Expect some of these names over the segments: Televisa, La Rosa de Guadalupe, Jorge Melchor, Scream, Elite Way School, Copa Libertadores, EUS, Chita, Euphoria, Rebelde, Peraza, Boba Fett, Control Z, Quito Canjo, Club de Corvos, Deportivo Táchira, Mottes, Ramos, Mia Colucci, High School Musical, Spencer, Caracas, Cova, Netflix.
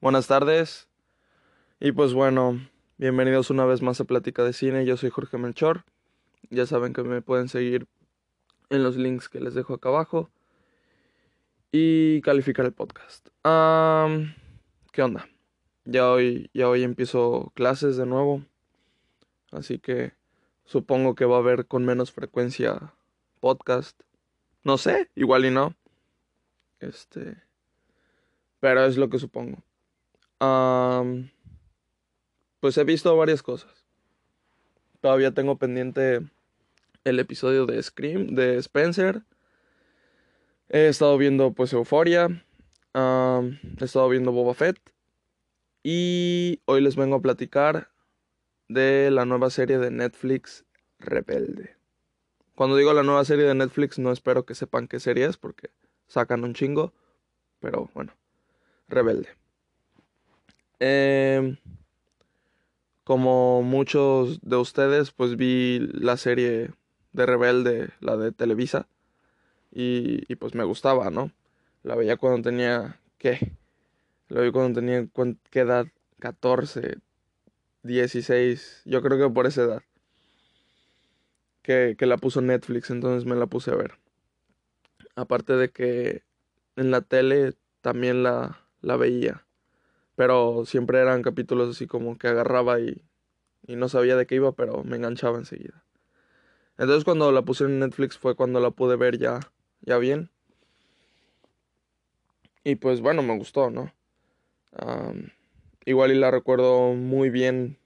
Buenas tardes. Y pues bueno, bienvenidos una vez más a Plática de Cine. Yo soy Jorge Melchor. Ya saben que me pueden seguir en los links que les dejo acá abajo y calificar el podcast. ¿Qué onda? Ya hoy empiezo clases de nuevo, así que supongo que va a haber con menos frecuencia podcast. No sé, igual y no. Pero es lo que supongo. Pues he visto varias cosas. Todavía tengo pendiente el episodio de Scream, de Spencer. He estado viendo pues Euphoria. He estado viendo Boba Fett. Y hoy les vengo a platicar de la nueva serie de Netflix, Rebelde. Cuando digo la nueva serie de Netflix, no espero que sepan qué serie es, porque sacan un chingo. Pero bueno, Rebelde. Como muchos de ustedes, pues vi la serie de Rebelde, la de Televisa. Y pues me gustaba, ¿no? La veía cuando tenía, ¿qué? La vi cuando tenía, ¿qué edad? 14, 16, yo creo que por esa edad. Que la puso Netflix, entonces me la puse a ver. Aparte de que en la tele también la veía. Pero siempre eran capítulos así como que agarraba y no sabía de qué iba, pero me enganchaba enseguida. Entonces cuando la puse en Netflix fue cuando la pude ver ya bien. Y pues bueno, me gustó, ¿no? Igual y la recuerdo muy bien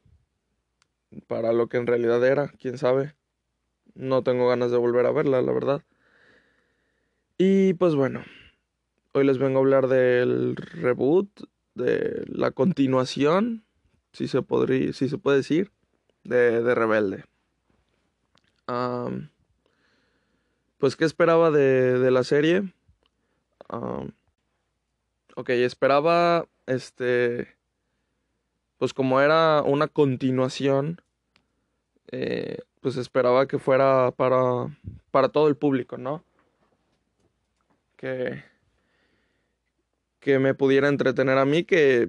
para lo que en realidad era, quién sabe. No tengo ganas de volver a verla, la verdad. Y pues bueno, hoy les vengo a hablar del reboot, de la continuación, si se puede decir, de Rebelde. Pues qué esperaba de la serie. Ok, esperaba, pues como era una continuación, pues esperaba que fuera para todo el público, ¿no? Que me pudiera entretener a mí, que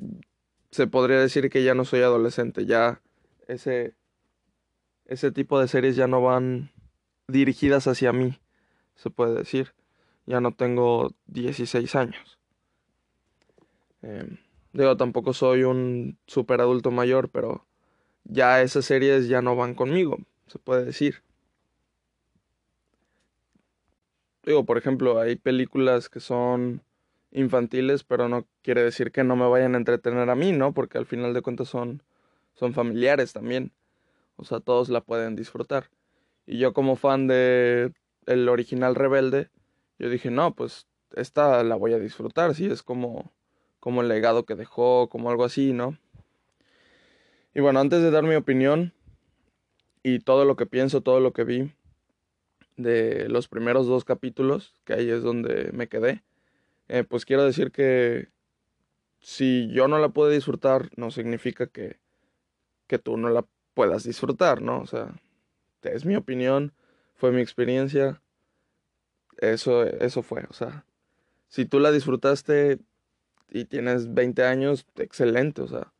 se podría decir que ya no soy adolescente. Ya ese tipo de series ya no van dirigidas hacia mí, se puede decir. Ya no tengo 16 años. Digo, tampoco soy un super adulto mayor, pero ya esas series ya no van conmigo, se puede decir. Digo, por ejemplo, hay películas que son infantiles, pero no quiere decir que no me vayan a entretener a mí, ¿no? Porque al final de cuentas son familiares también. O sea, todos la pueden disfrutar. Y yo como fan de el original Rebelde, yo dije, no, pues esta la voy a disfrutar, sí, es como el legado que dejó, como algo así, ¿no? Y bueno, antes de dar mi opinión y todo lo que pienso, todo lo que vi de los primeros dos capítulos, que ahí es donde me quedé, pues quiero decir que si yo no la pude disfrutar, no significa que tú no la puedas disfrutar, ¿no? O sea, es mi opinión, fue mi experiencia, eso fue. O sea, si tú la disfrutaste y tienes 20 años, excelente. O sea,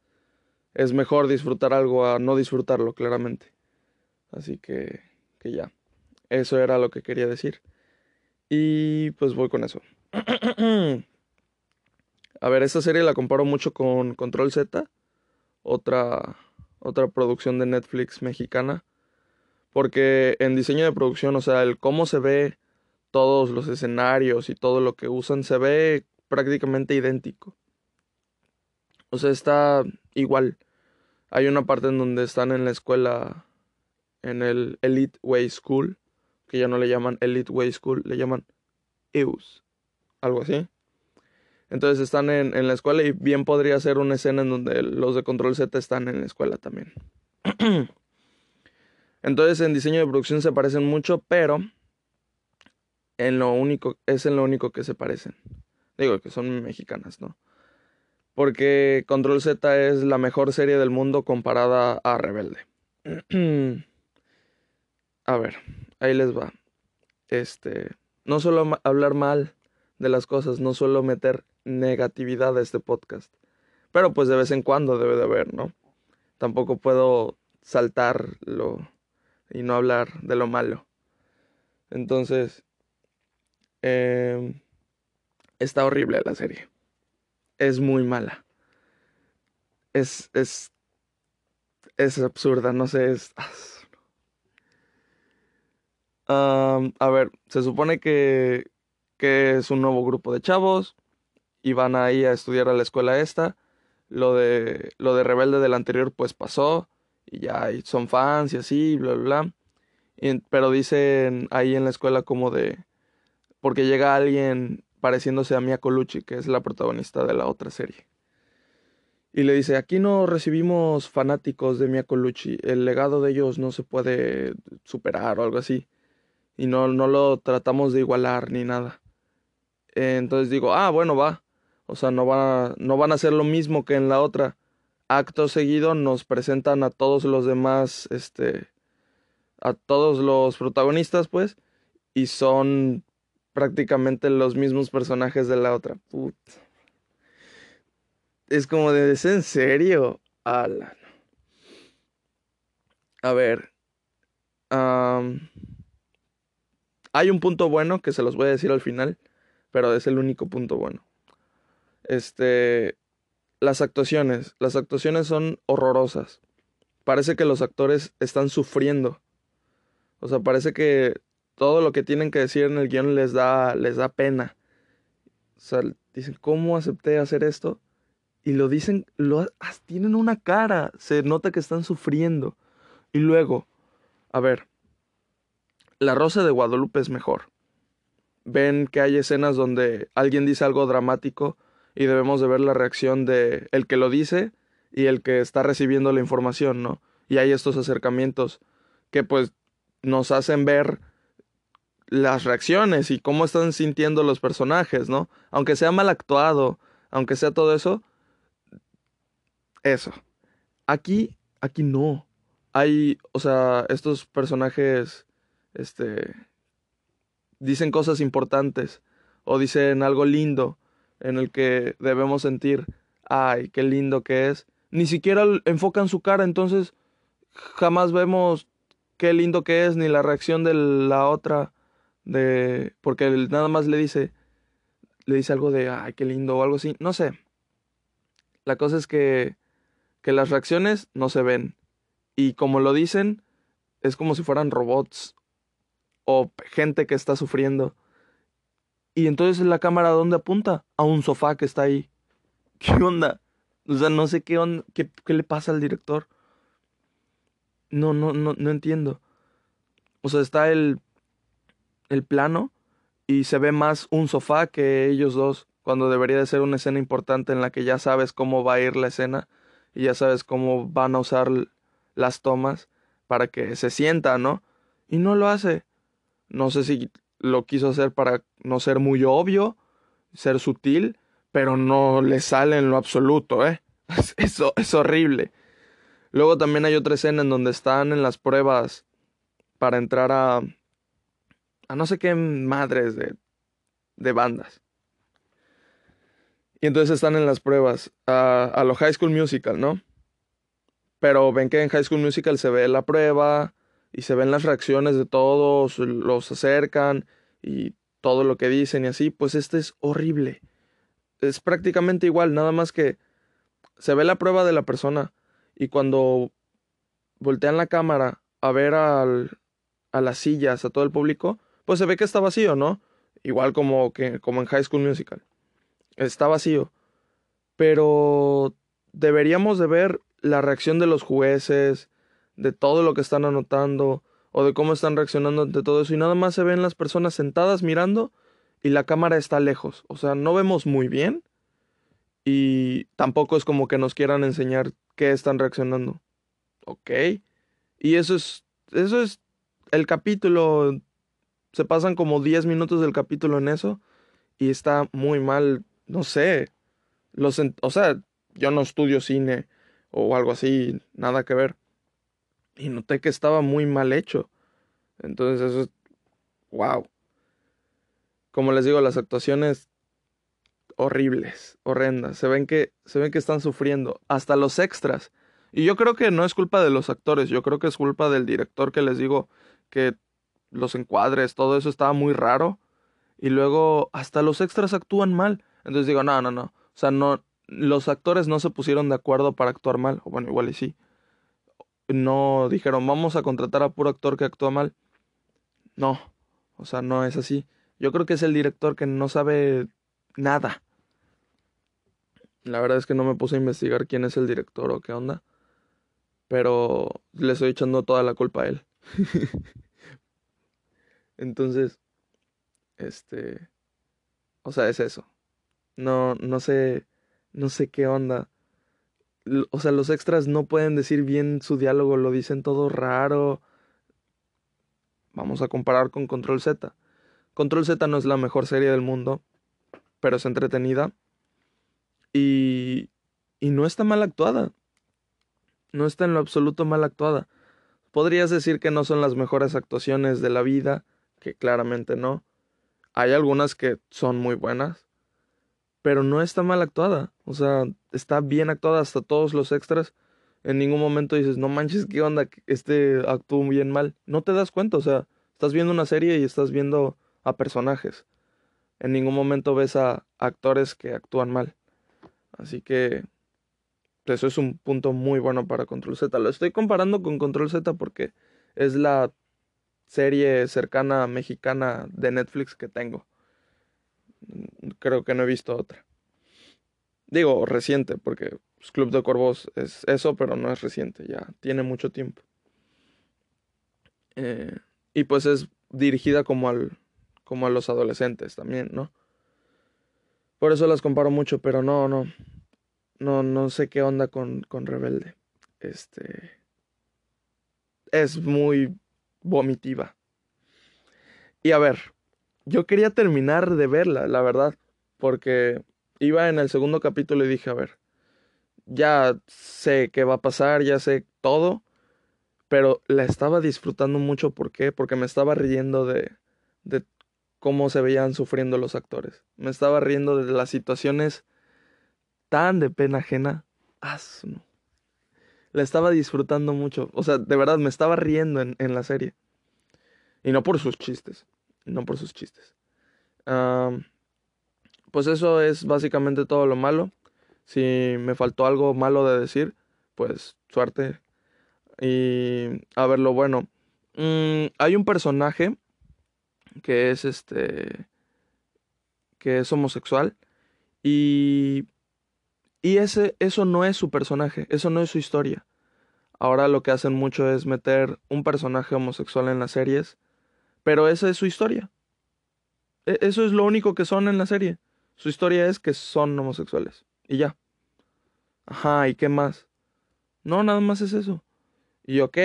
es mejor disfrutar algo a no disfrutarlo, claramente. Así que ya, eso era lo que quería decir. Y pues voy con eso. A ver, esta serie la comparo mucho con Control Z, otra producción de Netflix mexicana, porque en diseño de producción, o sea, el cómo se ve todos los escenarios y todo lo que usan, se ve prácticamente idéntico. O sea, está igual. Hay una parte en donde están en la escuela, en el Elite Way School, que ya no le llaman Elite Way School, le llaman EUS. Algo así. Entonces están en la escuela y bien podría ser una escena en donde los de Control Z están en la escuela también. Entonces en diseño de producción se parecen mucho, pero en lo único que se parecen. Digo que son mexicanas, ¿no? Porque Control Z es la mejor serie del mundo comparada a Rebelde. A ver, ahí les va. No suelo hablar mal de las cosas, no suelo meter negatividad de este podcast. Pero pues de vez en cuando debe de haber, ¿no? Tampoco puedo saltarlo y no hablar de lo malo. Entonces, está horrible la serie. Es muy mala. Es absurda, no sé, es... a ver, se supone que es un nuevo grupo de chavos y van ahí a estudiar a la escuela esta. Lo de Rebelde del anterior pues pasó y ya y son fans y así, bla, bla, bla. Pero dicen ahí en la escuela como de... Porque llega alguien pareciéndose a Mia Colucci, que es la protagonista de la otra serie. Y le dice, aquí no recibimos fanáticos de Mia Colucci. El legado de ellos no se puede superar o algo así. Y no lo tratamos de igualar ni nada. Entonces digo, bueno, va. O sea, no van a hacer lo mismo que en la otra. Acto seguido nos presentan a todos los demás, a todos los protagonistas, pues. Y son prácticamente los mismos personajes de la otra. Puta. Es como de, ¿es en serio? Alan. A ver. Hay un punto bueno que se los voy a decir al final, pero es el único punto bueno. Las actuaciones son horrorosas. Parece que los actores están sufriendo. O sea, parece que todo lo que tienen que decir en el guión les da pena. O sea, dicen, ¿cómo acepté hacer esto? Y lo dicen, tienen una cara, se nota que están sufriendo. Y luego, a ver, La Rosa de Guadalupe es mejor. Ven que hay escenas donde alguien dice algo dramático y debemos de ver la reacción de el que lo dice y el que está recibiendo la información, ¿no? Y hay estos acercamientos que pues nos hacen ver las reacciones y cómo están sintiendo los personajes, ¿no? Aunque sea mal actuado, aunque sea todo eso... Eso. Aquí no. Hay, o sea, estos personajes, dicen cosas importantes o dicen algo lindo en el que debemos sentir, ay, qué lindo que es. Ni siquiera enfocan su cara, entonces jamás vemos qué lindo que es ni la reacción de la otra, porque nada más le dice algo de, ay, qué lindo o algo así, no sé. La cosa es que las reacciones no se ven. Y como lo dicen, es como si fueran robots o gente que está sufriendo. Y entonces la cámara, ¿a dónde apunta? A un sofá que está ahí. ¿Qué onda? O sea, no sé qué onda, qué le pasa al director. No entiendo. O sea, está el plano y se ve más un sofá que ellos dos, cuando debería de ser una escena importante en la que ya sabes cómo va a ir la escena. Y ya sabes cómo van a usar las tomas para que se sienta, ¿no? Y no lo hace. No sé si lo quiso hacer para no ser muy obvio, ser sutil, pero no le sale en lo absoluto, ¿eh? Eso es horrible. Luego también hay otra escena en donde están en las pruebas para entrar a no sé qué madres de bandas. Y entonces están en las pruebas a lo High School Musical, ¿no? Pero ven que en High School Musical se ve la prueba y se ven las reacciones de todos, los acercan y todo lo que dicen y así. Pues este es horrible. Es prácticamente igual, nada más que se ve la prueba de la persona y cuando voltean la cámara a ver a las sillas, a todo el público, pues se ve que está vacío, ¿no? Igual como en High School Musical. Está vacío, pero deberíamos de ver la reacción de los jueces, de todo lo que están anotando, o de cómo están reaccionando ante todo eso, y nada más se ven las personas sentadas mirando, y la cámara está lejos, o sea, no vemos muy bien, y tampoco es como que nos quieran enseñar qué están reaccionando, ¿ok? Y eso es el capítulo, se pasan como 10 minutos del capítulo en eso, y está muy mal. No sé, o sea, yo no estudio cine o algo así, nada que ver. Y noté que estaba muy mal hecho. Entonces eso es... ¡Wow! Como les digo, las actuaciones horribles, horrendas. Se ven que están sufriendo, hasta los extras. Y yo creo que no es culpa de los actores, yo creo que es culpa del director, que les digo que los encuadres, todo eso estaba muy raro. Y luego hasta los extras actúan mal. Entonces digo, no. O sea, no, los actores no se pusieron de acuerdo para actuar mal. O bueno, igual y sí. No dijeron, vamos a contratar a puro actor que actúa mal. No, o sea, no es así. Yo creo que es el director que no sabe nada. La verdad es que no me puse a investigar quién es el director o qué onda. Pero le estoy echando toda la culpa a él. Entonces, o sea, es eso. No sé qué onda. O sea, los extras no pueden decir bien su diálogo, lo dicen todo raro. Vamos a comparar con Control Z. Control Z no es la mejor serie del mundo, pero es entretenida. Y no está mal actuada. No está en lo absoluto mal actuada. Podrías decir que no son las mejores actuaciones de la vida, que claramente no. Hay algunas que son muy buenas, pero no está mal actuada. O sea, está bien actuada hasta todos los extras. En ningún momento dices, no manches, ¿qué onda? Actuó bien mal. No te das cuenta, o sea, estás viendo una serie y estás viendo a personajes. En ningún momento ves a actores que actúan mal. Así que eso es un punto muy bueno para Control Z. Lo estoy comparando con Control Z porque es la serie cercana mexicana de Netflix que tengo. Creo que no he visto otra. Digo, reciente, porque Club de Corvos es eso, pero no es reciente, ya tiene mucho tiempo. Y pues es dirigida como a los adolescentes también, ¿no? Por eso las comparo mucho, pero no sé qué onda con Rebelde. Es muy vomitiva. Y a ver, yo quería terminar de verla, la verdad, porque iba en el segundo capítulo y dije, a ver, ya sé qué va a pasar, ya sé todo, pero la estaba disfrutando mucho. ¿Por qué? Porque me estaba riendo de cómo se veían sufriendo los actores. Me estaba riendo de las situaciones tan de pena ajena. No. La estaba disfrutando mucho. O sea, de verdad, me estaba riendo en la serie. Y no por sus chistes. Pues eso es básicamente todo lo malo. Si me faltó algo malo de decir, pues suerte. Y a ver lo bueno. Hay un personaje que es que es homosexual. Y eso no es su personaje. Eso no es su historia. Ahora lo que hacen mucho es meter un personaje homosexual en las series. Pero esa es su historia. Eso es lo único que son en la serie. Su historia es que son homosexuales. Y ya. Ajá, ¿y qué más? No, nada más es eso. Y ok,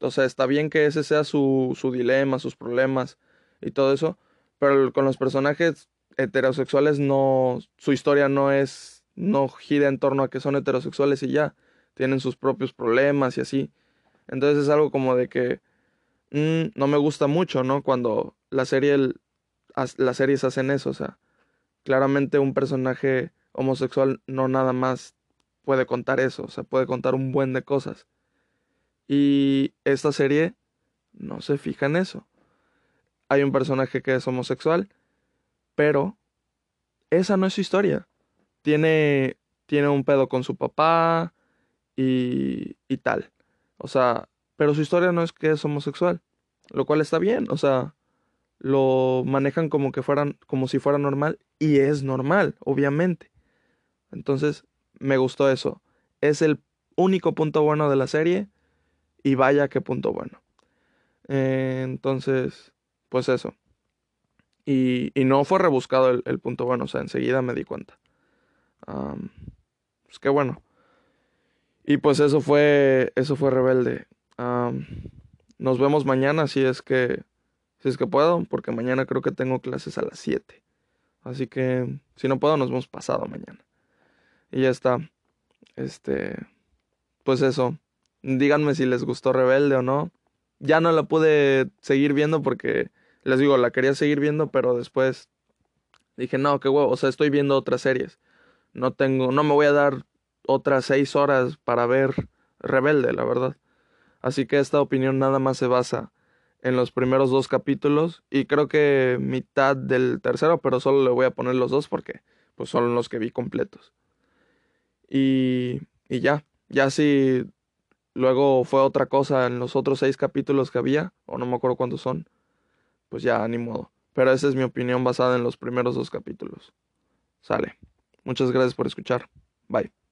o sea, está bien que ese sea su dilema, sus problemas y todo eso. Pero con los personajes heterosexuales no. Su historia no gira en torno a que son heterosexuales y ya. Tienen sus propios problemas y así. Entonces es algo como de que no me gusta mucho, ¿no? Cuando las series hacen eso, o sea. Claramente un personaje homosexual no nada más puede contar eso, o sea, puede contar un buen de cosas. Y esta serie no se fija en eso. Hay un personaje que es homosexual, pero esa no es su historia. Tiene un pedo con su papá y tal. O sea, pero su historia no es que es homosexual, lo cual está bien, o sea, lo manejan como si fuera normal, y es normal, obviamente. Entonces, me gustó eso. Es el único punto bueno de la serie. Y vaya qué punto bueno. Entonces, pues eso. Y no fue rebuscado el punto bueno. O sea, enseguida me di cuenta. Pues qué bueno. Y pues eso fue Rebelde. Nos vemos mañana si es que puedo. Porque mañana creo que tengo clases a las 7. Así que si no puedo, nos vemos pasado mañana. Y ya está. Pues eso. Díganme si les gustó Rebelde o no. Ya no la pude seguir viendo porque, les digo, la quería seguir viendo, pero después Dije, no, qué huevo, o sea, estoy viendo otras series. No me voy a dar otras 6 horas para ver Rebelde, la verdad. Así que esta opinión nada más se basa en los primeros 2 capítulos y creo que mitad del tercero, pero solo le voy a poner los 2 porque pues son los que vi completos. Y ya si luego fue otra cosa en los otros 6 capítulos que había, o no me acuerdo cuántos son, pues ya, ni modo. Pero esa es mi opinión basada en los primeros 2 capítulos. Sale. Muchas gracias por escuchar. Bye.